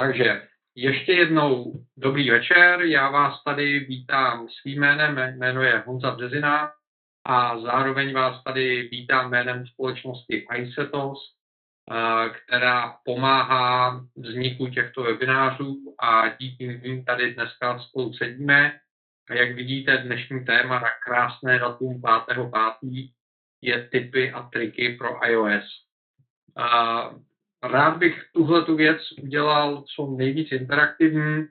Takže ještě jednou dobrý večer, já vás tady vítám svým jménem, jmenuje Honza Březina a zároveň vás tady vítám jménem společnosti iSETOS, která pomáhá vzniku těchto webinářů a díky nim tady dneska spolu sedíme. A jak vidíte, dnešní téma na krásné datum 5.5. je tipy a triky pro iOS. Rád bych tuhletu věc udělal co nejvíc interaktivní,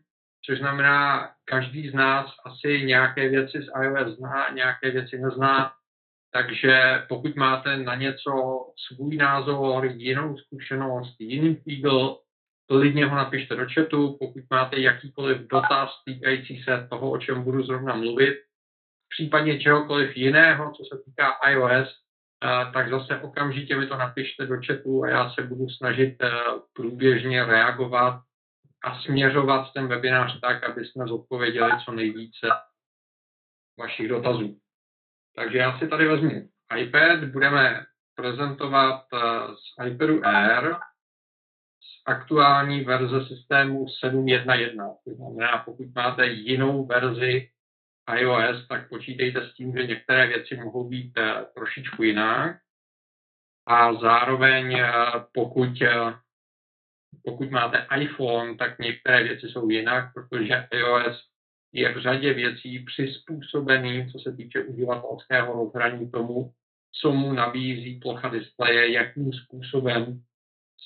což znamená, každý z nás asi nějaké věci z iOS zná, nějaké věci nezná, takže pokud máte na něco svůj názor, jinou zkušenost, jiný fígl, klidně ho napište do chatu, pokud máte jakýkoliv dotaz týkající se toho, o čem budu zrovna mluvit, případně čehokoliv jiného, co se týká iOS, tak zase okamžitě mi to napište do chatu a já se budu snažit průběžně reagovat a směřovat ten webinář tak, aby jsme zodpověděli co nejvíce vašich dotazů. Takže já si tady vezmu iPad, budeme prezentovat z iPadu Air z aktuální verze systému 7.1.1. To znamená, pokud máte jinou verzi iOS, tak počítejte s tím, že některé věci mohou být trošičku jinak. A zároveň, pokud máte iPhone, tak některé věci jsou jinak, protože iOS je v řadě věcí přizpůsobený, co se týče uživatelského rozhraní tomu, co mu nabízí plocha displeje, jakým způsobem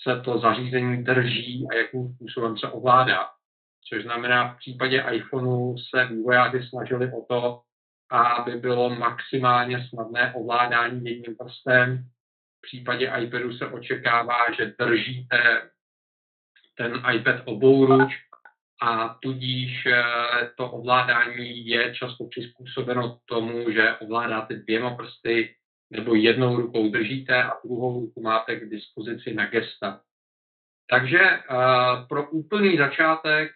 se to zařízení drží a jakým způsobem se ovládá. Což znamená, v případě iPhoneu se vývojáři snažili o to, aby bylo maximálně snadné ovládání jedním prstem. V případě iPadu se očekává, že držíte ten iPad obouruč a tudíž to ovládání je často přizpůsobeno tomu, že ovládáte dvěma prsty nebo jednou rukou držíte a druhou ruku máte k dispozici na gesta. Takže pro úplný začátek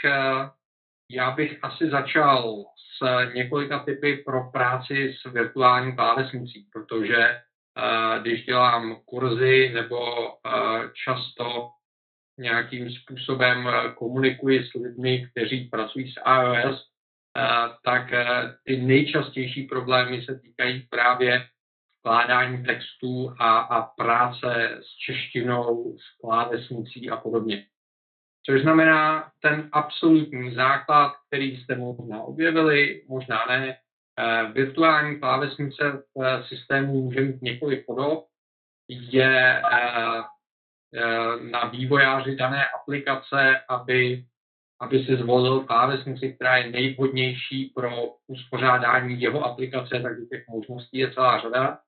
já bych asi začal s několika typy pro práci s virtuální klávesnicí, protože když dělám kurzy nebo často nějakým způsobem komunikuji s lidmi, kteří pracují s iOS, tak ty nejčastější problémy se týkají právě skládání textů a práce s češtinou, s klávesnicí a podobně. Což znamená, ten absolutní základ, který jste možná objevili, možná ne, virtuální klávesnice v systému může mít několik podob, je na vývojáři dané aplikace, aby si zvolil klávesnici, která je nejvhodnější pro uspořádání jeho aplikace, takže těch možností je celá řada.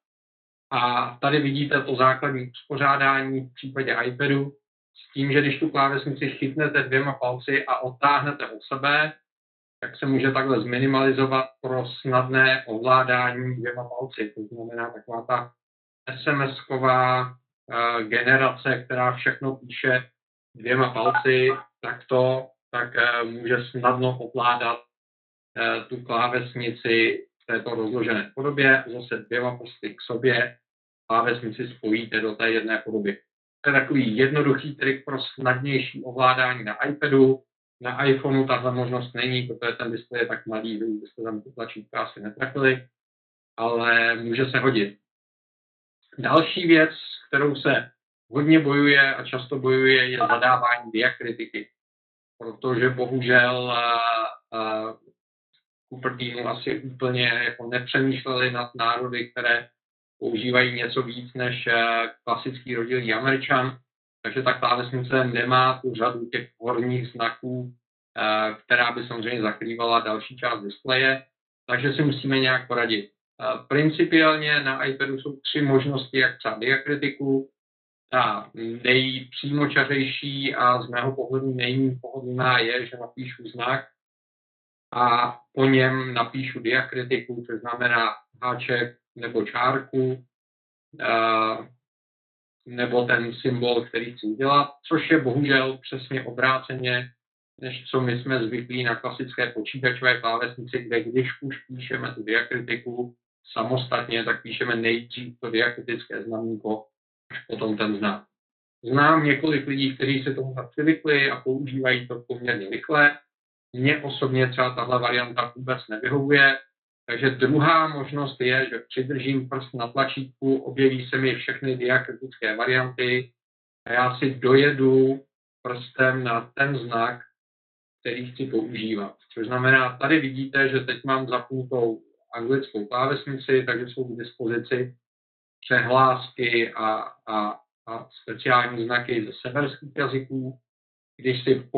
A tady vidíte to základní uspořádání v případě iPadu s tím, že když tu klávesnici chytnete dvěma palci a odtáhnete od sebe, tak se může takhle zminimalizovat pro snadné ovládání dvěma palci. To znamená taková ta SMS-ková generace, která všechno píše dvěma palci, tak může snadno ovládat tu klávesnici této rozložené podobě, zase dvěma prsty k sobě, klávesnici spojíte do té jedné podoby. To je takový jednoduchý trik pro snadnější ovládání na iPadu. Na iPhoneu tahle možnost není, protože ten displej je tak malý, že byste tam tu tlačítka asi netrafili, ale může se hodit. Další věc, s kterou se hodně bojuje a často bojuje, je zadávání diakritiky, protože bohužel Cupertinu asi úplně jako nepřemýšleli nad národy, které používají něco víc než klasický rodilý Američan, takže ta klávesnice nemá tu řadu těch horních znaků, která by samozřejmě zakrývala další část displeje, takže si musíme nějak poradit. Principiálně na iPadu jsou tři možnosti, jak psát diakritiku. Ta nejpřímočařejší a z mého pohledu nejméně pohodlná je, že napíšu znak a po něm napíšu diakritiku, což znamená háček nebo čárku, nebo ten symbol, který chci udělat, což je bohužel přesně obráceně, než co my jsme zvyklí na klasické počítačové klávesnici, kde když už píšeme tu diakritiku samostatně, tak píšeme nejdřív to diakritické znamínko, až potom ten znak. Znám několik lidí, kteří se tomu tak přivykli a používají to poměrně rychle. Mně osobně třeba tahle varianta vůbec nevyhovuje. Takže druhá možnost je, že přidržím prst na tlačítku, objeví se mi všechny diakritické varianty a já si dojedu prstem na ten znak, který chci používat. Což znamená, tady vidíte, že teď mám zapnutou anglickou klávesnici, takže jsou k dispozici přehlásky a speciální znaky ze severských jazyků. Když si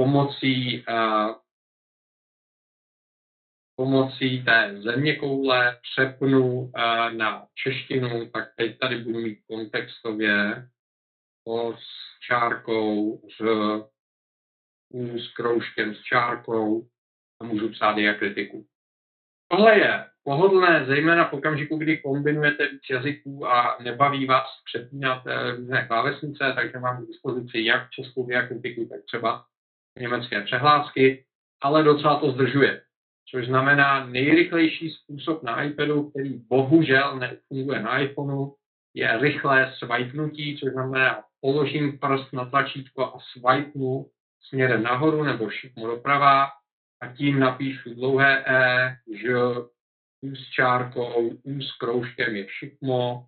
pomocí té zeměkoule přepnu na češtinu, tak teď tady budu mít kontextově o s čárkou, s kroužkem, s čárkou a můžu psát diakritiku. Tohle je pohodlné, zejména v okamžiku, kdy kombinujete víc jazyků a nebaví vás přepínat různé klávesnice, takže mám k dispozici jak českou diakritiku, tak třeba německé přehlásky, ale docela to zdržuje. Což znamená, nejrychlejší způsob na iPadu, který bohužel nefunguje na iPhoneu, je rychlé swipenutí, což znamená, položím prst na tlačítko a swipenu směrem nahoru nebo šikmo doprava a tím napíšu dlouhé E, Ž, U s čárkou, U s kroužkem je šikmo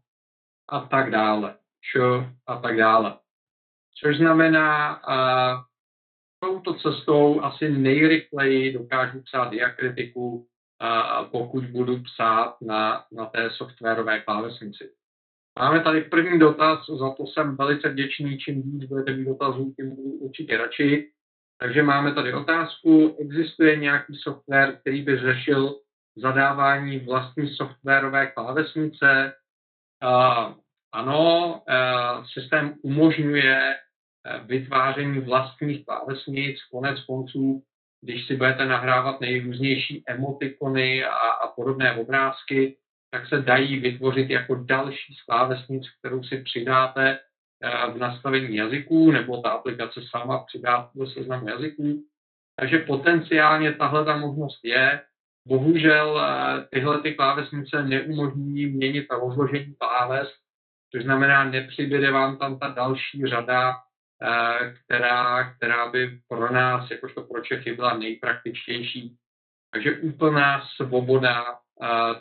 a tak dále, Č a tak dále. Což znamená, touto cestou asi nejrychleji dokážu psát diakritiku, pokud budu psát na té softwarové klávesnici. Máme tady první dotaz, za to jsem velice vděčný, čím víc budete mít dotazů, tím budu určitě radši. Takže máme tady otázku, existuje nějaký software, který by řešil zadávání vlastní softwarové klávesnice? Ano, systém umožňuje vytváření vlastních klávesnic, konec konců, když si budete nahrávat nejrůznější emotikony a podobné obrázky, tak se dají vytvořit jako další klávesnic, kterou si přidáte v nastavení jazyků, nebo ta aplikace sama přidá do seznamu jazyků. Takže potenciálně tahle ta možnost je. Bohužel tyhle ty klávesnice neumožní měnit rozložení kláves, což znamená, nepřibude vám tam ta další řada, která by pro nás, jakožto pro Čechy, byla nejpraktičtější. Takže úplná svoboda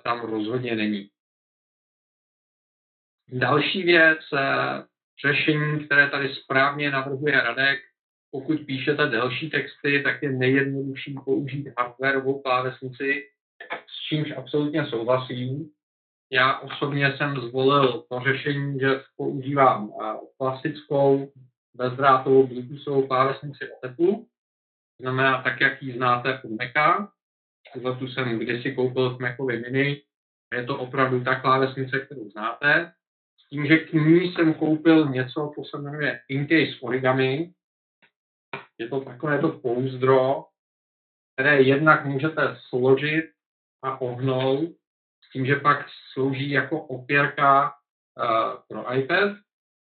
tam rozhodně není. Další věc, řešení, které tady správně navrhuje Radek, pokud píšete delší texty, tak je nejjednodušší použít hardwareovou klávesnici, s čímž absolutně souhlasím. Já osobně jsem zvolil to řešení, že používám klasickou bezdrátovou Bluetoothovou klávesnici od Apple, znamená tak, jak ji znáte od Maca. Tuhle tu jsem kdysi koupil v Macovi mini, je to opravdu ta klávesnice, kterou znáte. S tím, že k ní jsem koupil něco, co se jmenuje InCase Origami. Je to takové to pouzdro, které jednak můžete složit a ohnout, s tím, že pak slouží jako opěrka pro iPad,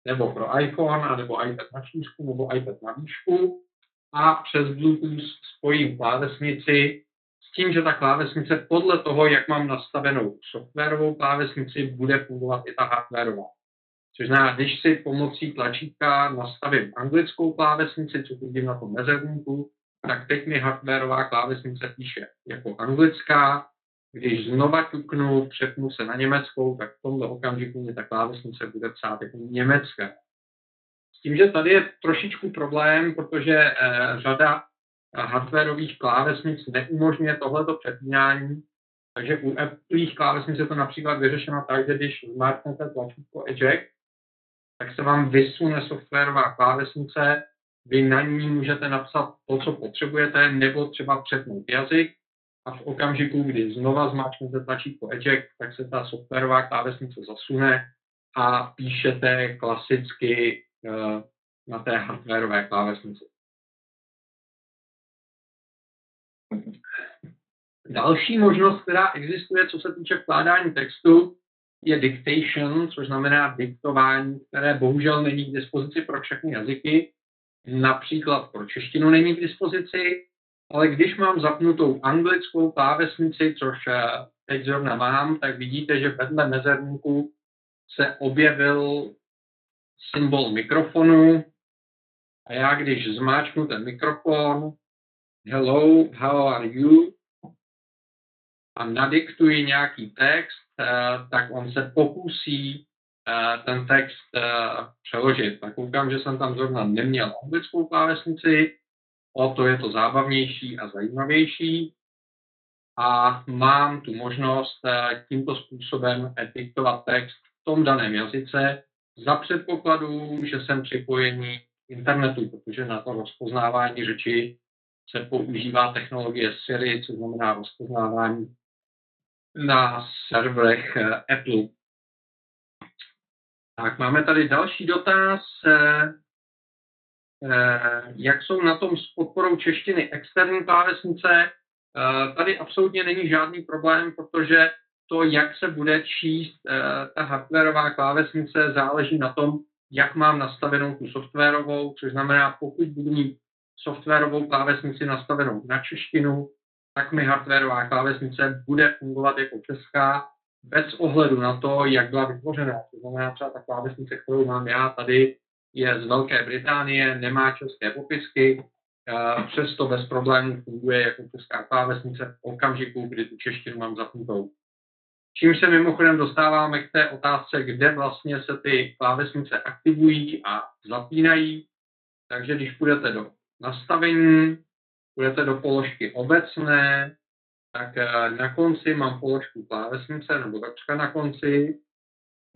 nebo pro iPhone, anebo iPad na číšku, nebo iPad na výšku a přes Bluetooth spojím klávesnici s tím, že ta klávesnice podle toho, jak mám nastavenou softwarovou klávesnici, bude fungovat i ta hardwarová. Což znamená, když si pomocí tlačítka nastavím anglickou klávesnici, co vidím na tom mezerníku, tak teď mi hardwarová klávesnice píše jako anglická. Když znova tuknu, přepnu se na německou, tak v tomto okamžiku mi ta klávesnice bude psát jako německá. S tím, že tady je trošičku problém, protože řada hardwareových klávesnic neumožňuje tohleto přepínání, takže u Appleových klávesnic je to například vyřešeno tak, že když zmáčknete tlačítko Eject, tak se vám vysune softwarová klávesnice, vy na ní můžete napsat to, co potřebujete, nebo třeba přepnout jazyk, a v okamžiku, kdy znova zmáčknete tlačítko Eject, tak se ta softwarová klávesnice zasune a píšete klasicky na té hardwareové klávesnici. Další možnost, která existuje, co se týče vkládání textu, je Dignation, což znamená diktování, které bohužel není k dispozici pro všechny jazyky. Například pro češtinu není k dispozici. Ale když mám zapnutou anglickou klávesnici, což teď zrovna mám, tak vidíte, že vedle mezerníku se objevil symbol mikrofonu a já když zmáčknu ten mikrofon, hello, how are you, a nadiktuji nějaký text, tak on se pokusí ten text přeložit. Tak koukám, že jsem tam zrovna neměl anglickou klávesnici, o to je to zábavnější a zajímavější. A mám tu možnost tímto způsobem editovat text v tom daném jazyce za předpokladu, že jsem připojený k internetu, protože na to rozpoznávání řeči se používá technologie Siri, což znamená rozpoznávání na serverech Apple. Tak máme tady další dotaz. Jak jsou na tom s podporou češtiny externí klávesnice? Tady absolutně není žádný problém, protože to, jak se bude číst ta hardwareová klávesnice, záleží na tom, jak mám nastavenou tu softwarovou, což znamená, pokud budu mít softwarovou klávesnici nastavenou na češtinu, tak mi hardwareová klávesnice bude fungovat jako česká bez ohledu na to, jak byla vytvořena. To znamená, třeba ta klávesnice, kterou mám já tady, je z Velké Británie, nemá české popisky, přesto bez problémů funguje jako česká klávesnice v okamžiku, kdy tu češtinu mám zapnutou. Čím se mimochodem dostáváme k té otázce, kde vlastně se ty klávesnice aktivují a zapínají. Takže když půjdete do nastavení, půjdete do položky obecné, tak na konci mám položku klávesnice, nebo takřka na konci,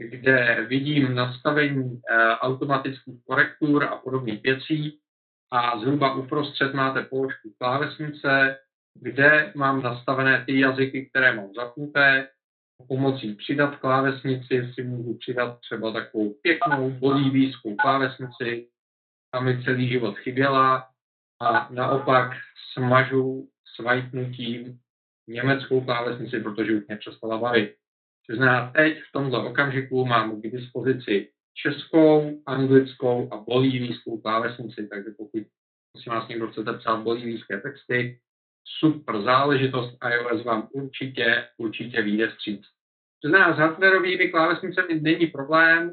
kde vidím nastavení automatických korektur a podobných věcí. A zhruba uprostřed máte položku klávesnice, kde mám nastavené ty jazyky, které mám zapnuté. Pomocí přidat klávesnici si můžu přidat třeba takovou pěknou bolívijskou klávesnici, ta mi celý život chyběla, a naopak smažu swipenutím německou klávesnici, protože už mě přestala bavit. To znamená, teď v tomto okamžiku mám k dispozici českou, anglickou a bolívijskou klávesnici, takže pokud si vás někdo chcete psát bolívijské texty, super záležitost, iOS vám určitě vyjde vstříc. To znamená, s hardwarovými klávesnicemi není problém,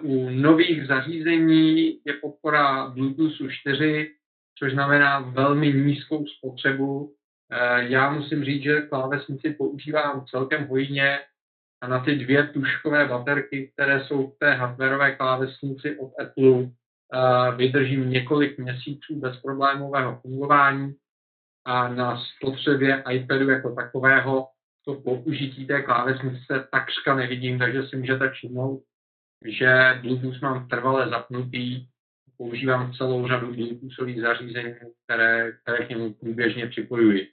u nových zařízení je podpora Bluetoothu 4, což znamená velmi nízkou spotřebu. Já musím říct, že klávesnici používám celkem hojně a na ty dvě tuškové baterky, které jsou v té hardwareové klávesnici od Apple, vydržím několik měsíců bez problémového fungování a na spotřebě iPadu jako takového to použití té klávesnice takřka nevidím, takže si můžete všimnout, že Bluetooth mám trvale zapnutý, používám celou řadu Bluetoothových zařízení, které k němu průběžně připojuji.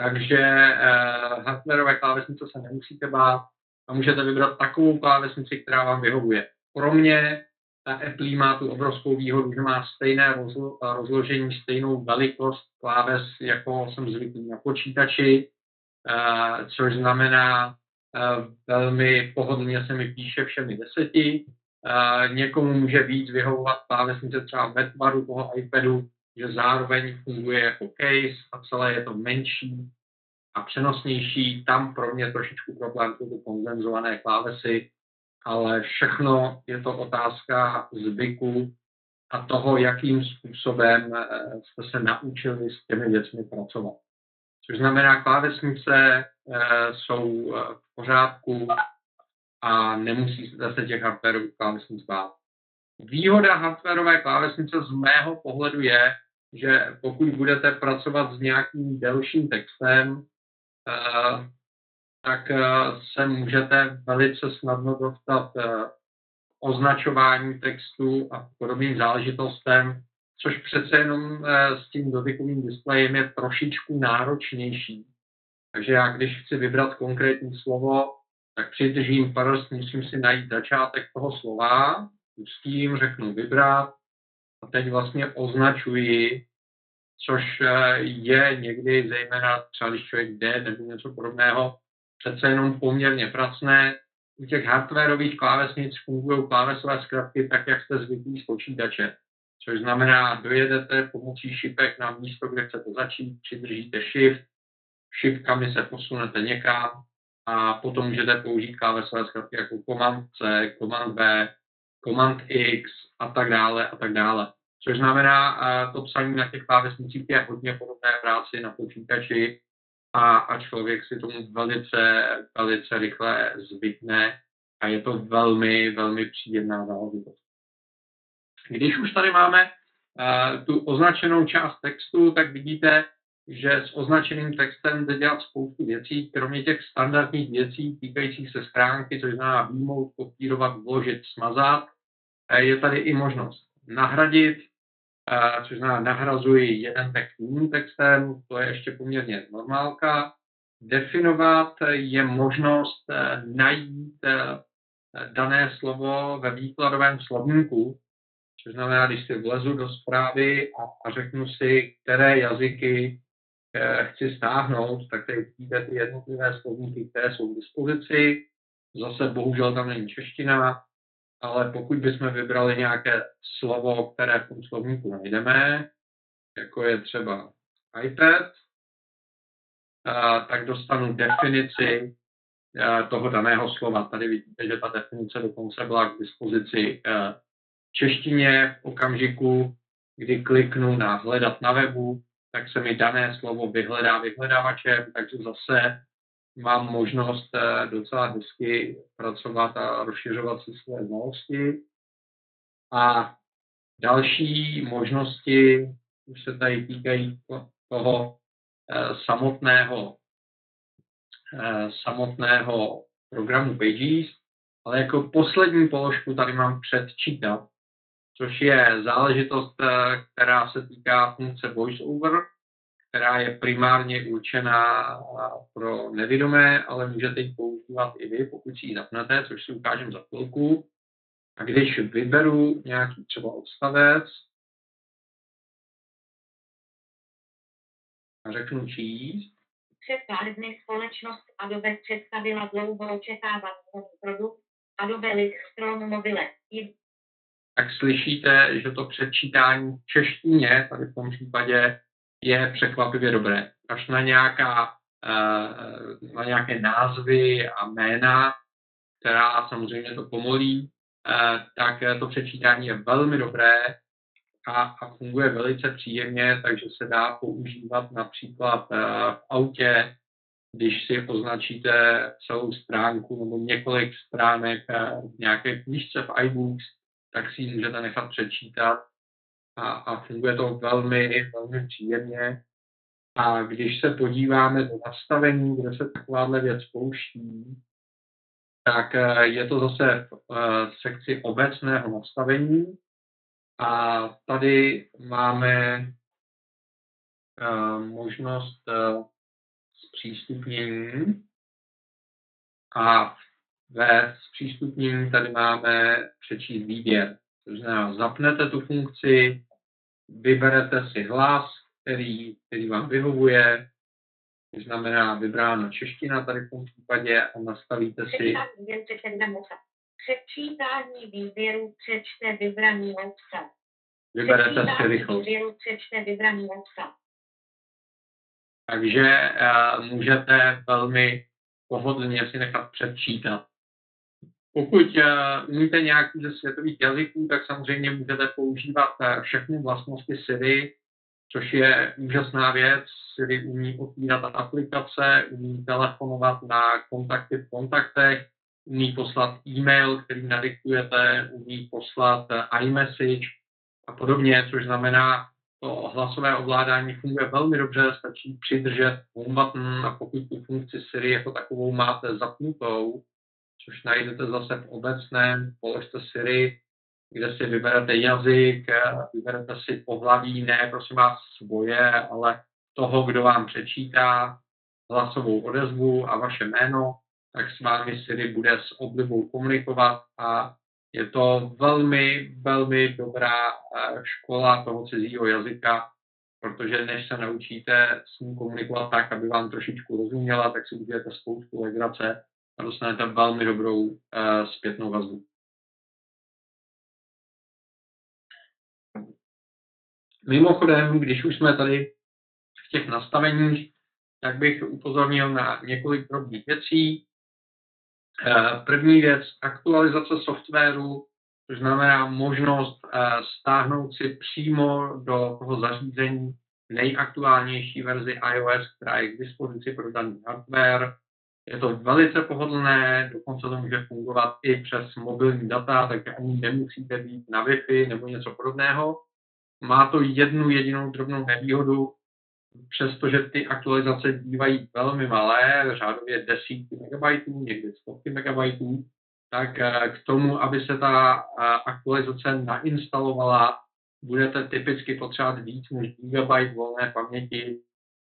Takže hardwareové klávesnice se nemusíte bát a můžete vybrat takovou klávesnici, která vám vyhovuje. Pro mě ta Apple má tu obrovskou výhodu, že má stejné rozložení, stejnou velikost kláves, jako jsem zvyklý na počítači, což znamená, velmi pohodlně se mi píše všemi 10. Někomu může víc vyhovovat klávesnice třeba ve tvaru toho iPadu, že zároveň funguje jako case a celé je to menší a přenosnější. Tam pro mě trošičku problém jsou kondenzované klávesy, ale všechno je to otázka zvyku a toho, jakým způsobem jste se naučili s těmi věcmi pracovat. Což znamená, klávesnice jsou v pořádku a nemusí se těch hardwareových klávesnic bát. Výhoda hardwareové klávesnice z mého pohledu je, že pokud budete pracovat s nějakým delším textem, tak se můžete velice snadno dostat označování textu a podobným záležitostem, což přece jenom s tím dotykovým displejem je trošičku náročnější. Takže já, když chci vybrat konkrétní slovo, tak přidržím prst, musím si najít začátek toho slova, pustím, řeknu vybrat a teď vlastně označuji, což je někdy zejména třeba, když člověk jde nebo něco podobného, přece jenom poměrně pracné. U těch hardwareových klávesnic fungují klávesové zkratky tak, jak jste zvyklí z počítače. Což znamená, dojedete pomocí šipek na místo, kde chcete začít, přidržíte shift, šipkami se posunete někam a potom můžete použít klávesové zkratky jako Command C, Command B, Command X a tak dále a tak dále. Což znamená, to psaní na těch klávesnicích je hodně podobné práci na počítači a člověk si tomu velice, velice rychle zvykne a je to velmi, velmi příjemná záležitost. Když už tady máme tu označenou část textu, tak vidíte, že s označeným textem jde dělat spoustu věcí, kromě těch standardních věcí týkajících se stránky, což znamená výmout, kopírovat, vložit, smazat. Je tady i možnost nahradit, což znamená nahrazuji jeden text jiným textem, to je ještě poměrně normálka. Definovat je možnost najít dané slovo ve výkladovém slovníku, což znamená, když si vlezu do zprávy a řeknu si, které jazyky chci stáhnout, tak tady vidíte ty jednotlivé slovníky, které jsou k dispozici. Zase bohužel tam není čeština, ale pokud bychom vybrali nějaké slovo, které v tom slovníku najdeme, jako je třeba iPad, tak dostanu definici toho daného slova. Tady vidíte, že ta definice dokonce byla k dispozici v češtině. V okamžiku, kdy kliknu na hledat na webu, tak se mi dané slovo vyhledá vyhledávačem, takže zase mám možnost docela hezky pracovat a rozšiřovat si své znalosti. A další možnosti už se tady týkají toho samotného programu Pages, ale jako poslední položku tady mám předčítat, což je záležitost, která se týká funkce voiceover, která je primárně určená pro nevidomé, ale můžete ji používat i vy, pokud si ji zapnete, což si ukážem za chvilku. A když vyberu nějaký třeba odstavec a řeknu číst. Před pár dny společnost Adobe představila dlouho očekávaný produkt Adobe Lightroom mobile. Tak slyšíte, že to předčítání v češtině tady v tom případě je překvapivě dobré. Až na nějaké názvy a jména, která samozřejmě to pomolí, tak to přečítání je velmi dobré a funguje velice příjemně, takže se dá používat například v autě, když si označíte celou stránku nebo několik stránek v nějaké knížce v iBooks, tak si ji můžete nechat přečítat a funguje to velmi, velmi příjemně. A když se podíváme do nastavení, kde se takováhle věc pouští, tak je to zase v sekci obecného nastavení. A tady máme možnost zpřístupnění. A ve zpřístupnění tady máme přečíst výběr. To znamená, zapnete tu funkci, vyberete si hlas, který vám vyhovuje, to znamená vybráno čeština tady v tom případě a nastavíte si... Přečítání výběru přečte vybraný obsah. Vyberete si rychlost. Takže můžete velmi pohodlně si nechat předčítat. Pokud umíte nějaký ze světových jazyků, tak samozřejmě můžete používat všechny vlastnosti Siri, což je úžasná věc. Siri umí otvírat aplikace, umí telefonovat na kontakty v kontaktech, umí poslat e-mail, který nadiktujete, umí poslat iMessage a podobně, což znamená, to hlasové ovládání funguje velmi dobře, stačí přidržet Home button a pokud tu funkci Siri jako takovou máte zapnutou, což najdete zase v obecném, položte Siri, kde si vyberete jazyk, vyberete si pohlaví, ne, prosím vás, svoje, ale toho, kdo vám přečítá hlasovou odezvu a vaše jméno, tak s vámi Siri bude s oblibou komunikovat a je to velmi, velmi dobrá škola toho cizího jazyka, protože než se naučíte s ním komunikovat tak, aby vám trošičku rozuměla, tak si uděláte spoustu legrace a dostanete velmi dobrou zpětnou vazbu. Mimochodem, když už jsme tady v těch nastaveních, tak bych upozornil na několik drobných věcí. První věc, aktualizace softwaru, což znamená možnost stáhnout si přímo do toho zařízení nejaktuálnější verzi iOS, která je k dispozici pro daný hardware. Je to velice pohodlné, dokonce to může fungovat i přes mobilní data, takže ani nemusíte být na Wi-Fi nebo něco podobného. Má to jednu jedinou drobnou nevýhodu, přestože ty aktualizace bývají velmi malé, řádově desítky megabajtů, někdy stovky megabajtů, tak k tomu, aby se ta aktualizace nainstalovala, budete typicky potřebovat víc než GB volné paměti.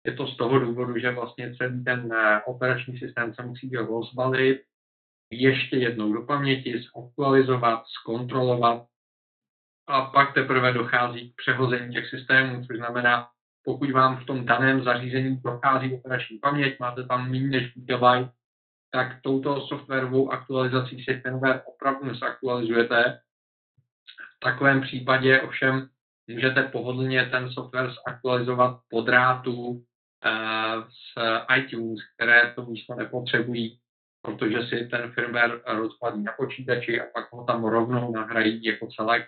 Je to z toho důvodu, že vlastně celý ten operační systém se musí rozbalit, ještě jednou do paměti, zaktualizovat, zkontrolovat a pak teprve dochází k přehození těch systémů, což znamená, pokud vám v tom daném zařízení prochází operační paměť, máte tam méně než GB, tak touto softwarovou aktualizací si ten web opravdu nezaktualizujete. V takovém případě ovšem můžete pohodlně ten software zaktualizovat po drátu z iTunes, které to místo nepotřebují, protože si ten firmware rozpadí na počítači a pak ho tam rovnou nahrají jako celek,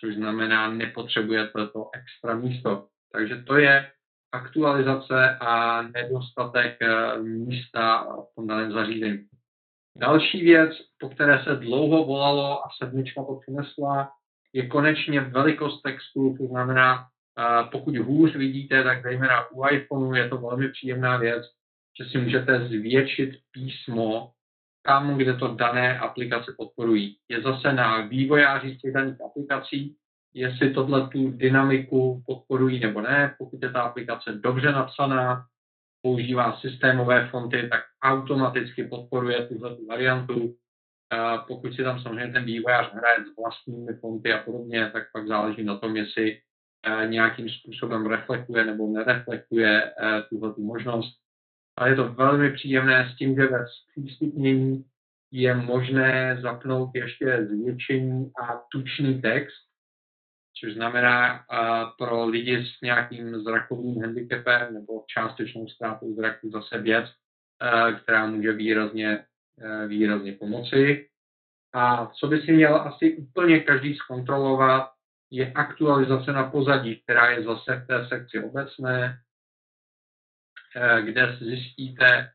což znamená, nepotřebujete to extra místo. Takže to je aktualizace a nedostatek místa v tom daném zařízení. Další věc, po které se dlouho volalo a sedmička to přinesla, je konečně velikost textu, to znamená, pokud hůř vidíte, tak zejména u iPhoneu je to velmi příjemná věc, že si můžete zvětšit písmo tam, kde to dané aplikace podporují. Je zase na vývojářích těch daných aplikací, jestli tohle tu dynamiku podporují nebo ne. Pokud je ta aplikace dobře napsaná, používá systémové fonty, tak automaticky podporuje tuhle variantu. Pokud si tam samozřejmě ten vývojář hraje s vlastními fonty a podobně, tak pak záleží na tom, jestli nějakým způsobem reflektuje nebo nereflektuje tuhle možnost. Ale je to velmi příjemné s tím, že ve zpřístupnění je možné zapnout ještě zvětšení a tučný text, což znamená pro lidi s nějakým zrakovým handicapem nebo částečnou ztrátou zraku zase věc, která může výrazně pomoci. A co by si měl asi úplně každý zkontrolovat, je aktualizace na pozadí, která je zase v té sekci obecné, kde zjistíte,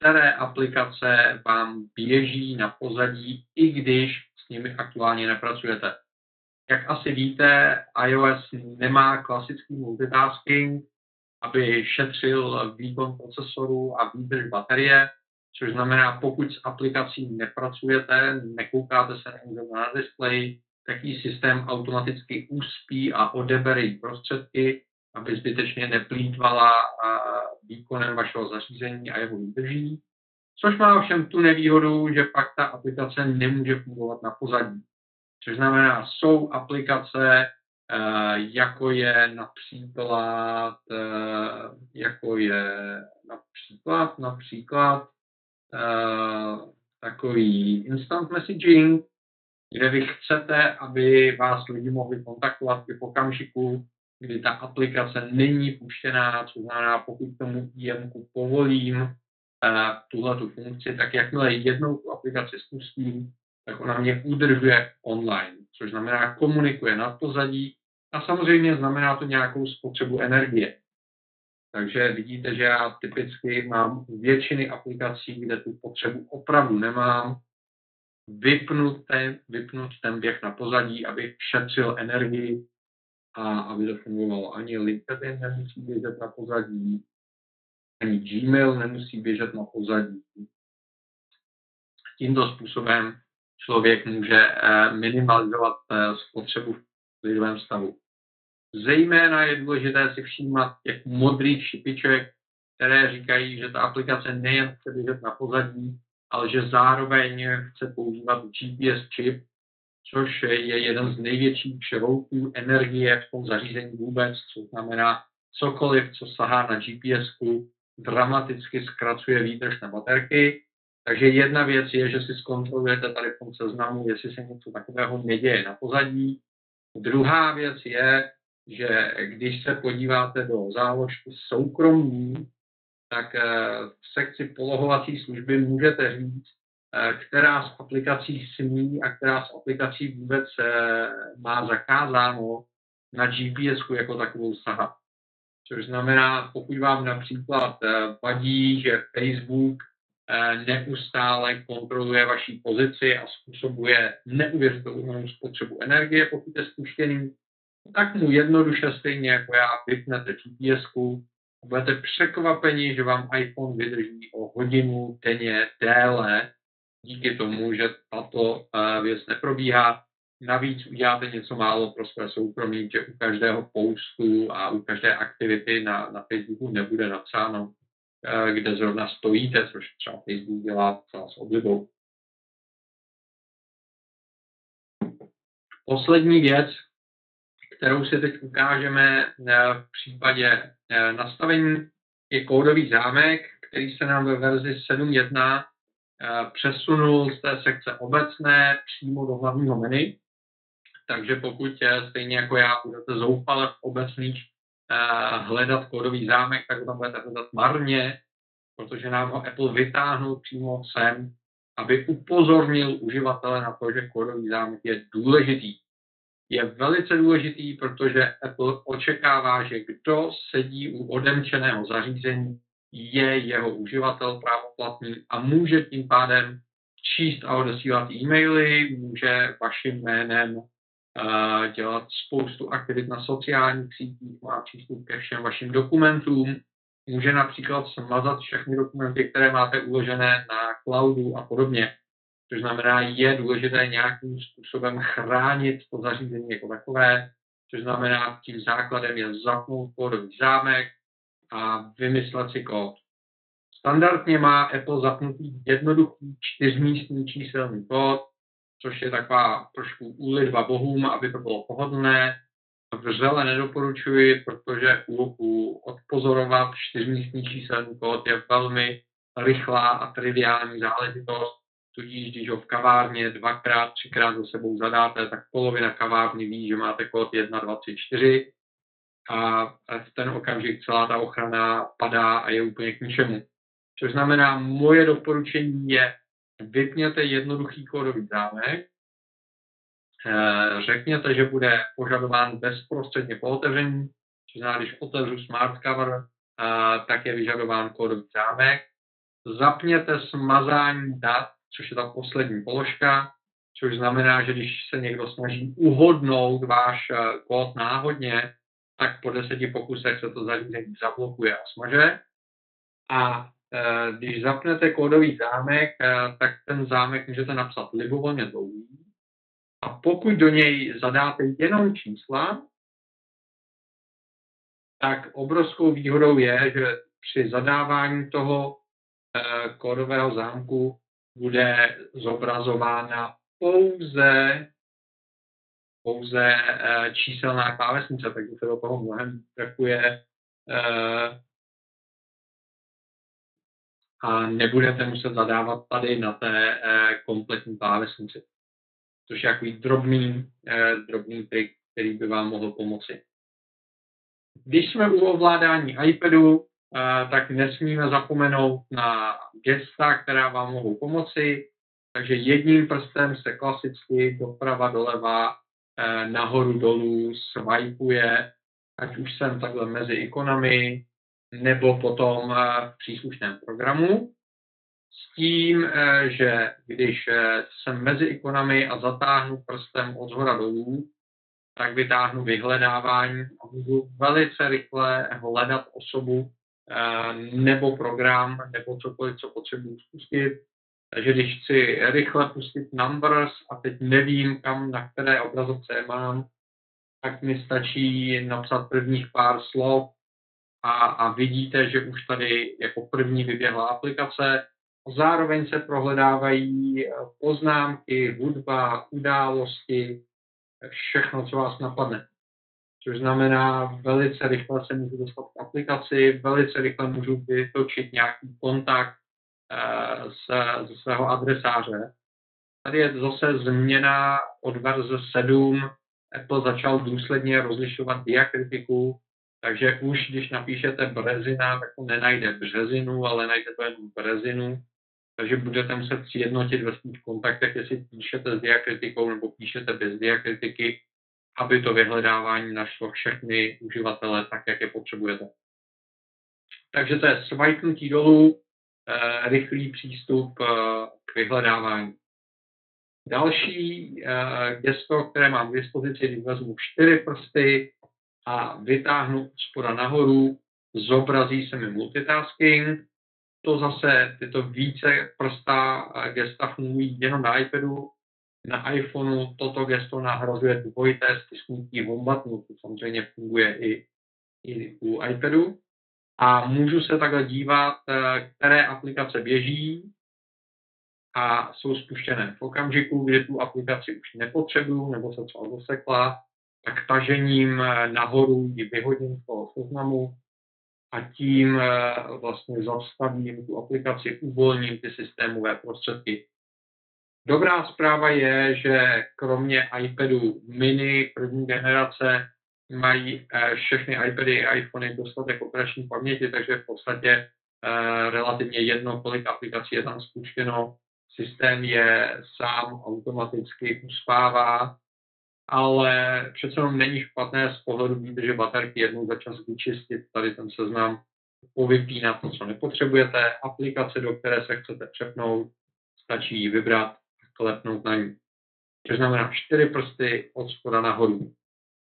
které aplikace vám běží na pozadí, i když s nimi aktuálně nepracujete. Jak asi víte, iOS nemá klasický multitasking, aby šetřil výkon procesoru a výdrž baterie, což znamená, pokud s aplikací nepracujete, nekoukáte se na display, tak jí systém automaticky uspí a odebere jí prostředky, aby zbytečně neplýtvala výkonem vašeho zařízení a jeho výdrží. Což má ovšem tu nevýhodu, že pak ta aplikace nemůže fungovat na pozadí. Což znamená, jsou aplikace, jako je například takový instant messaging, kde vy chcete, aby vás lidi mohli kontaktovat i v okamžiku, kdy ta aplikace není puštěná, což znamená, pokud tomu IM-ku povolím tuhletu funkci, tak jakmile jednou tu aplikaci spustím, tak ona mě udržuje online, což znamená, komunikuje na pozadí a samozřejmě znamená to nějakou spotřebu energie. Takže vidíte, že já typicky mám většiny aplikací, kde tu potřebu opravdu nemám, vypnout ten běh na pozadí, abych šetřil energii a aby to fungovalo. Ani LinkedIn nemusí běžet na pozadí, ani Gmail nemusí běžet na pozadí. Tímto způsobem člověk může minimalizovat spotřebu v lidovém stavu. Zejména je důležité si všímat těch modrých šipiček, které říkají, že ta aplikace nejen chce běžet na pozadí, ale že zároveň chce používat GPS čip, což je jeden z největších šroutů energie v tom zařízení vůbec, což znamená cokoliv, co sahá na GPS-ku, dramaticky zkracuje výdrž na baterky. Takže jedna věc je, že si zkontrolujete tady v tom seznamu, jestli se něco takového neděje na pozadí. Druhá věc je, že když se podíváte do záložky soukromí, tak v sekci polohovací služby můžete říct, která z aplikací smí a která z aplikací vůbec má zakázáno na GPS-ku jako takovou sahat. Což znamená, pokud vám například vadí, že Facebook neustále kontroluje vaši pozici a způsobuje neuvěřitelnou spotřebu energie, pokud je spuštěný, tak mu jednoduše stejně jako já vypnete GPS-ku a budete překvapeni, že vám iPhone vydrží o hodinu denně déle díky tomu, že tato věc neprobíhá. Navíc uděláte něco málo pro své soukromí, že u každého postu a u každé aktivity na Facebooku nebude napsáno, kde zrovna stojíte, což třeba Facebook dělá s oblibou. Poslední věc, kterou si teď ukážeme v případě nastavení, je kódový zámek, který se nám ve verzi 7.1 přesunul z té sekce obecné přímo do hlavního menu. Takže pokud stejně jako já budete zoufale v obecných hledat kódový zámek, tak tam budete hledat marně, protože nám ho Apple vytáhnul přímo sem, aby upozornil uživatele na to, že kódový zámek je důležitý. Je velice důležitý, protože Apple očekává, že kdo sedí u odemčeného zařízení, je jeho uživatel právoplatný a může tím pádem číst a odesílat e-maily, může vaším jménem dělat spoustu aktivit na sociálních sítích, má přístup ke všem vašim dokumentům, může například smazat všechny dokumenty, které máte uložené na cloudu a podobně. Což znamená, je důležité nějakým způsobem chránit to zařízení jako takové, což znamená, tím základem je zapnout kódový zámek a vymyslet si kód. Standardně má Apple zapnutý jednoduchý 4místný číselný kód, což je taková trošku úlitba bohům, aby to bylo pohodlné. Vřele nedoporučuji, protože úlohu odpozorovat 4místný číselný kód je velmi rychlá a triviální záležitost. Tudíž, když ho v kavárně dvakrát, třikrát za sebou zadáte, tak polovina kavárny ví, že máte kód 1234 a v ten okamžik celá ta ochrana padá a je úplně k ničemu. Což znamená, moje doporučení je, vypněte jednoduchý kódový zámek, řekněte, že bude požadován bezprostředně po otevření, což znamená, když otevřu smart cover, tak je vyžadován kódový zámek. Zapněte smazání dat, což je ta poslední položka, což znamená, že když se někdo snaží uhodnout váš kód náhodně, tak po 10 pokusech se to zařízení zablokuje a smaže. A když zapnete kódový zámek, tak ten zámek můžete napsat libovolně dlouhý. A pokud do něj zadáte jenom čísla, tak obrovskou výhodou je, že při zadávání toho kódového zámku bude zobrazována pouze číselná klávesnice, takže se do toho mnohem trefuje a nebudete muset zadávat tady na té kompletní klávesnici. Což je takový drobný trik, který by vám mohl pomoci. Když jsme u ovládání iPadu, tak nesmíme zapomenout na gesta, která vám mohou pomoci. Takže jedním prstem se klasicky doprava doleva, nahoru dolů swipeuje, ať už jsem takhle mezi ikonami, nebo potom v příslušném programu. S tím, že když jsem mezi ikonami a zatáhnu prstem od shora dolů, tak vytáhnu vyhledávání a budu velice rychle hledat osobu, nebo program, nebo cokoliv, co potřebuji spustit. Takže když chci rychle pustit Numbers a teď nevím, kam, na které obrazovce je mám, tak mi stačí napsat prvních pár slov a vidíte, že už tady jako první vyběhla aplikace. Zároveň se prohledávají poznámky, hudba, události, všechno, co vás napadne. Což znamená, velice rychle se můžu dostat k aplikaci, velice rychle můžu vytočit nějaký kontakt ze svého adresáře. Tady je zase změna od verze 7. Apple začal důsledně rozlišovat diakritiku, takže už když napíšete Březina, tak to nenajde Březinu, ale najde to jen Březinu, takže budete muset sjednotit ve svých kontaktech, jestli píšete s diakritikou nebo píšete bez diakritiky, aby to vyhledávání našlo všechny uživatele tak, jak je potřebujete. Takže to je svajknutí dolů, rychlý přístup k vyhledávání. Další gesto, které mám k dispozici, když vezmu 4 prsty a vytáhnu spoda nahoru, zobrazí se mi multitasking. To zase, tyto více prstá gesta fungují jenom na iPadu, na iPhoneu toto gesto nahrazuje dvojité stisknutí Home buttonu, to samozřejmě funguje i u iPadu. A můžu se takhle dívat, které aplikace běží a jsou spuštěné. V okamžiku, kdy tu aplikaci už nepotřebuju nebo se třeba zasekla, tak tažením nahoru ji vyhodím z toho seznamu a tím vlastně zastavím tu aplikaci, uvolním ty systémové prostředky. Dobrá zpráva je, že kromě iPadu mini první generace mají všechny iPady a iPhony dostatek operační paměti, takže v podstatě relativně jedno, kolik aplikací je tam spuštěno. Systém je sám automaticky uspává, ale přece jenom není špatné z pohledu výdrže baterky jednou za čas vyčistit tady ten seznam, povypínat to, co nepotřebujete, aplikace, do které se chcete přepnout, stačí ji vybrat a klepnout na ní. To znamená 4 prsty od spoda nahoru.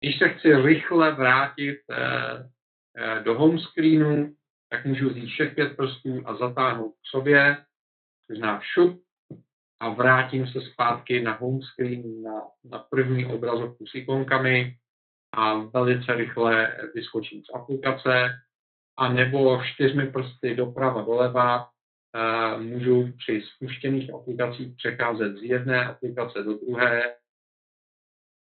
Když se chci rychle vrátit do home screenu, tak můžu vzít všech 5 prstů a zatáhnout k sobě, to znamená šup, a vrátím se zpátky na home screen, na první obrazovku s ikonkami a velice rychle vyskočím z aplikace, a nebo 4 prsty doprava doleva můžu při spuštěných aplikacích přecházet z jedné aplikace do druhé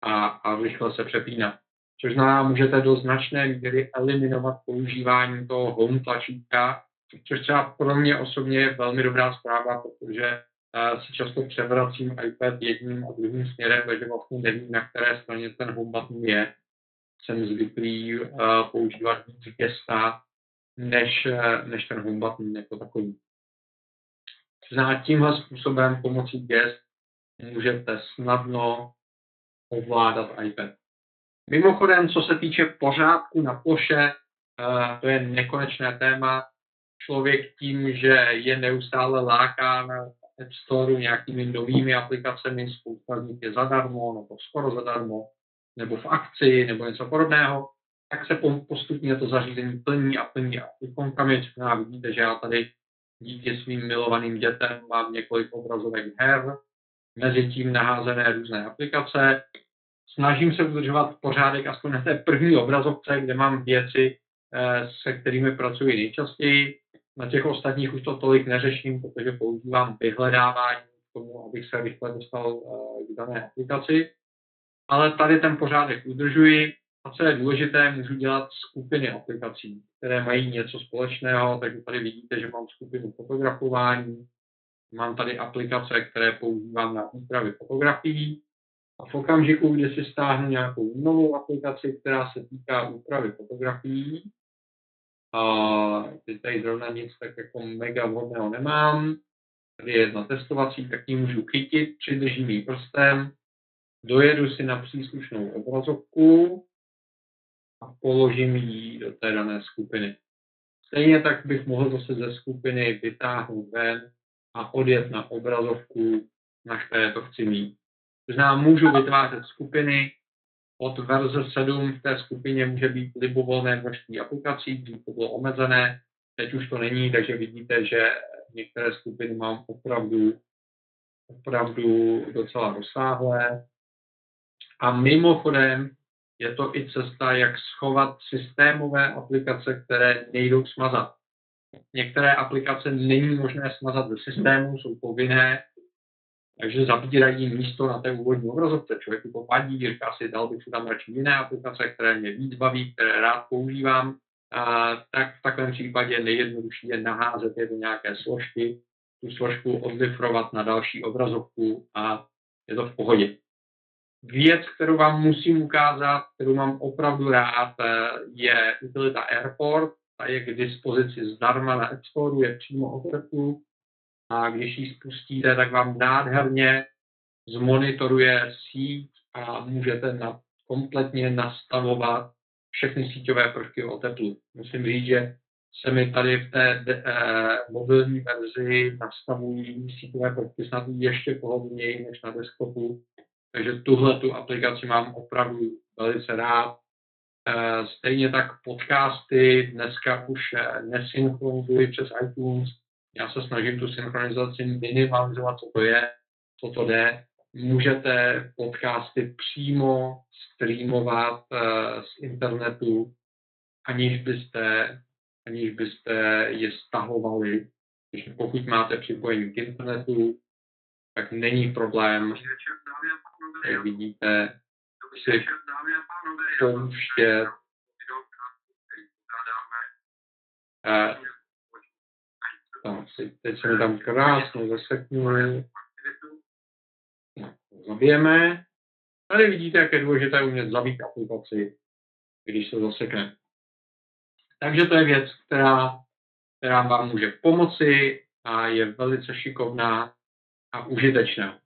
a rychle se přepínat. Což znamená, můžete do značné míry eliminovat používání toho home tlačítka, což třeba pro mě osobně je velmi dobrá zpráva, protože si často převracím iPad jedním a druhým směrem, takže vlastně nevím, na které straně ten home button je. Jsem zvyklý používat víc gesta než ten home button jako takový. Tímhle způsobem pomocí gest můžete snadno ovládat iPad. Mimochodem, co se týče pořádku na ploše, to je nekonečné téma. Člověk tím, že je neustále lákán App Store nějakými novými aplikacemi, spousta z nich je zadarmo, nebo skoro zadarmo, nebo v akci, nebo něco podobného, tak se postupně to zařízení plní a plní aplikonkami. Vidíte, že já tady díky svým milovaným dětem mám několik obrazovek her, mezitím naházené různé aplikace. Snažím se udržovat pořádek aspoň na té první obrazovce, kde mám věci, se kterými pracuji nejčastěji. Na těch ostatních už to tolik neřeším, protože používám vyhledávání k tomu, abych se rychle dostal k dané aplikaci. Ale tady ten pořádek udržuji. A co je důležité, můžu dělat skupiny aplikací, které mají něco společného. Takže tady vidíte, že mám skupinu fotografování. Mám tady aplikace, které používám na úpravy fotografií. A v okamžiku, kdy si stáhnu nějakou novou aplikaci, která se týká úpravy fotografií, teď tady zrovna nic tak jako mega vhodného nemám, tady je jedna testovací, tak ji můžu chytit, přidržím ji prstem, dojedu si na příslušnou obrazovku a položím ji do té dané skupiny. Stejně tak bych mohl zase ze skupiny vytáhnout ven a odjet na obrazovku, na které to chci mít. To znamená, můžu vytvářet skupiny, od verze 7 v té skupině může být libovolné množství aplikací, když to bylo omezené, teď už to není, takže vidíte, že některé skupiny mám opravdu docela rozsáhlé. A mimochodem je to i cesta, jak schovat systémové aplikace, které nejdou smazat. Některé aplikace není možné smazat ze systému, jsou povinné, takže zabírají místo na té úvodní obrazovce. Člověku to vadí, říká si, dal bych si tam radši jiné aplikace, které mě víc baví, které rád používám, tak v takovém případě nejjednodušší je naházet je do nějaké složky, tu složku odlifrovat na další obrazovku a je to v pohodě. Věc, kterou vám musím ukázat, kterou mám opravdu rád, je utilita AirPort. Ta je k dispozici zdarma na App Store, je přímo ofertu. a když ji spustíte, tak vám nádherně zmonitoruje síť a můžete kompletně nastavovat všechny síťové prvky o teplu. Musím říct, že se mi tady v té mobilní verzi nastavují síťové prvky snad ještě pohodlněji než na desktopu. Takže tuhle tu aplikaci mám opravdu velice rád. Stejně tak podcasty dneska už nesynchronizují přes iTunes. Já se snažím tu synchronizaci minimalizovat, co to je, co to jde. Můžete podcasty přímo streamovat z internetu, aniž byste je stahovali. Takže pokud máte připojení k internetu, tak není problém. Jak vidíte, si pouštět teď se mi tam krásně zaseknuli. Zabijeme. Tady vidíte, jak je důležité umět zabít aplikaci, když se zasekne. Takže to je věc, která vám může pomoci a je velice šikovná a užitečná.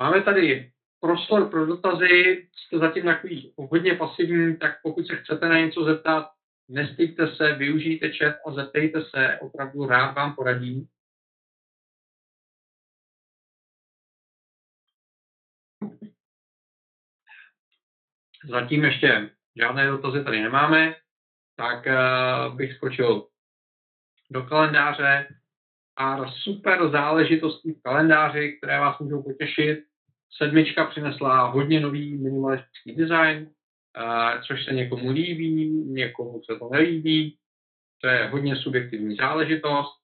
Máme tady prostor pro dotazy. Jste zatím takový hodně pasivní, tak pokud se chcete na něco zeptat, nestýďte se, využijte chat a zeptejte se, opravdu rád vám poradím. Zatím ještě žádné dotazy tady nemáme, tak bych skočil do kalendáře a super záležitostí v kalendáři, které vás můžou potěšit. 7 přinesla hodně nový minimalistický design, což se někomu líbí, někomu se to nelíbí. To je hodně subjektivní záležitost.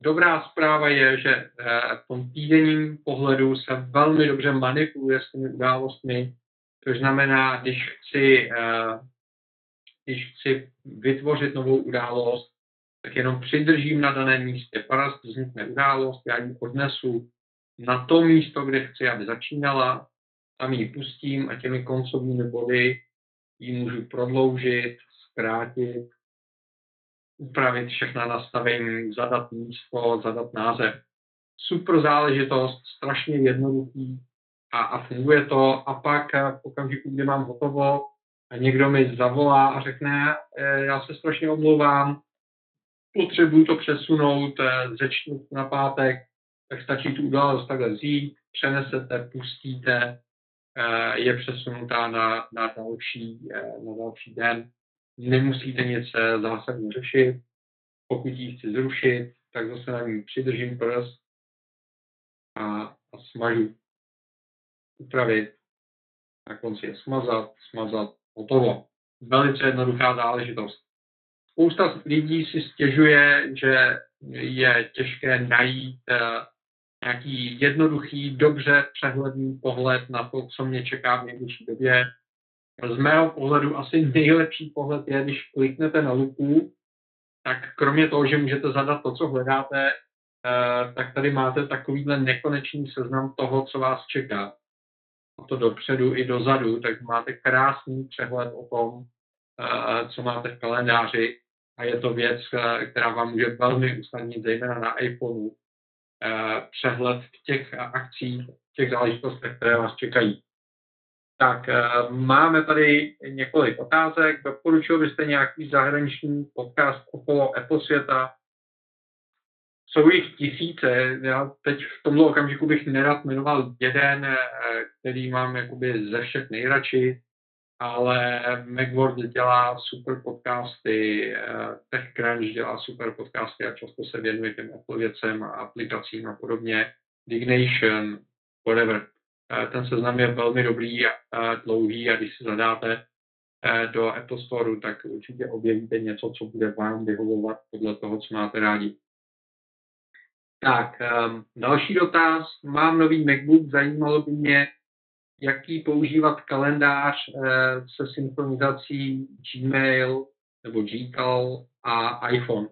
Dobrá zpráva je, že v tom týdenním pohledu se velmi dobře manipuluje s těmi událostmi, což znamená, když chci vytvořit novou událost, tak jenom přidržím na daném místě prst, vznikne událost, já ji odnesu na to místo, kde chci, aby začínala, tam ji pustím a těmi koncovými body ji můžu prodloužit, zkrátit, upravit všechna nastavení, zadat místo, zadat název. Super záležitost, strašně jednoduchý a funguje to. A pak v okamžiku, kdy mám hotovo a někdo mi zavolá a řekne, já se strašně omlouvám, potřebuji to přesunout ze čtvrtka na pátek, tak stačí tu událost takhle vzít, přenesete, pustíte, je přesunutá na další den. Nemusíte nic zásadně řešit. Pokud ji chci zrušit, tak zase na ní přidržím prst a smažu. Upravit, na konci je smazat, hotovo. Velice jednoduchá záležitost. Spousta lidí si stěžuje, že je těžké najít nějaký jednoduchý, dobře přehledný pohled na to, co mě čeká v nejbližší době. Z mého pohledu asi nejlepší pohled je, když kliknete na lupu, tak kromě toho, že můžete zadat to, co hledáte, tak tady máte takovýhle nekonečný seznam toho, co vás čeká. A to dopředu i dozadu, tak máte krásný přehled o tom, co máte v kalendáři. A je to věc, která vám může velmi usnadnit, zejména na iPhoneu, přehled těch akcí, těch záležitostech, které vás čekají. Tak máme tady několik otázek. Doporučil byste nějaký zahraniční podcast okolo Apple světa? Jsou jich tisíce. Já teď v tomto okamžiku bych nerad jmenoval jeden, který mám jakoby ze všech nejradši. Ale Macworld dělá super podcasty, TechCrunch dělá super podcasty a často se věnuje těm Apple věcem a aplikacím a podobně. Dignation, whatever. Ten seznam je velmi dobrý a dlouhý a když si zadáte do Apple Store, tak určitě objevíte něco, co bude vám vyhovovat podle toho, co máte rádi. Tak, další dotaz. Mám nový MacBook, zajímalo by mě, jaký používat kalendář se synchronizací Gmail nebo GCal a iPhone.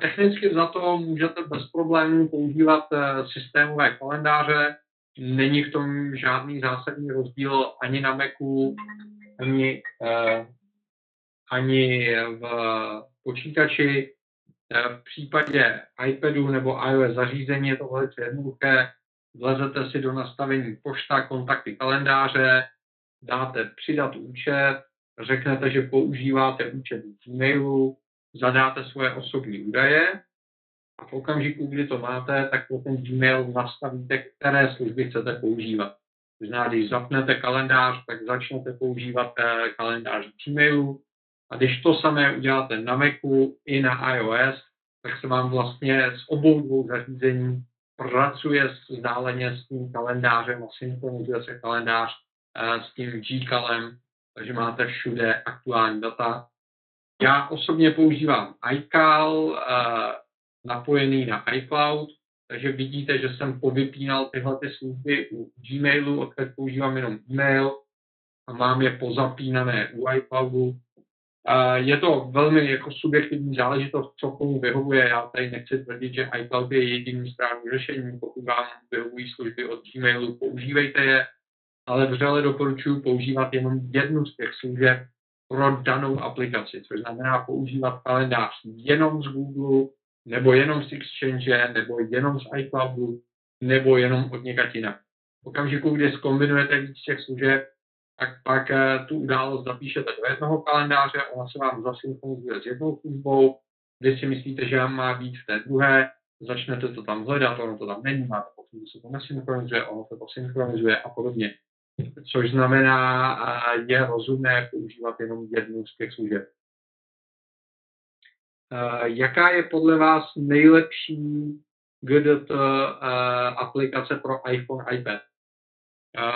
Technicky za to můžete bez problémů používat systémové kalendáře. Není v tom žádný zásadní rozdíl ani na Macu, ani v počítači. V případě iPadu nebo iOS zařízení je to velice jednoduché. Vlezete si do nastavení pošta, kontakty, kalendáře, dáte přidat účet, řeknete, že používáte účet v e-mailu, zadáte svoje osobní údaje a v okamžiku, kdy to máte, tak pro ten Gmail nastavíte, které služby chcete používat. To znamená, když zapnete kalendář, tak začnete používat kalendář v Gmailu. A když to samé uděláte na Macu i na iOS, tak se vám vlastně z obou dvou zařízení pracuje vzdáleně s tím kalendářem a synchronizuje se kalendář s tím GCalem, takže máte všude aktuální data. Já osobně používám iCal napojený na iCloud, takže vidíte, že jsem povypínal tyhle ty služby u Gmailu, odkud používám jenom e-mail a mám je pozapínané u iCloudu. Je to velmi jako subjektivní záležitost, co komu vyhovuje. Já tady nechci tvrdit, že iCloud je jediným správným řešením. Pokud vám vyhovují služby od Gmailu, používejte je, ale vřele doporučuji používat jenom jednu z těch služeb pro danou aplikaci, což znamená používat kalendář jenom z Google, nebo jenom z Exchange, nebo jenom z iCloudu, nebo jenom od někud jinak. V okamžiku, kdy zkombinujete víc těch služeb, tak pak tu událost zapíšete do jednoho kalendáře, ona se vám zasynchronizuje s jednou službou, když si myslíte, že má být v té druhé, začnete to tam hledat, ono to tam není, máte pocit, že se to nesynchronizuje, ono se to synchronizuje a podobně. Což znamená, je rozumné používat jenom jednu z těch služeb. Jaká je podle vás nejlepší GDT aplikace pro iPhone, iPad?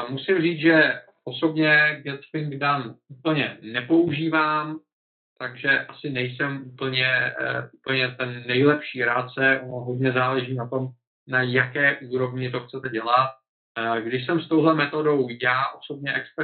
Musím říct, že osobně Getting Things Done úplně nepoužívám, takže asi nejsem úplně ten nejlepší rádce. Ono hodně záleží na tom, na jaké úrovni to chcete dělat. Když jsem s touhle metodou já osobně experimentoval,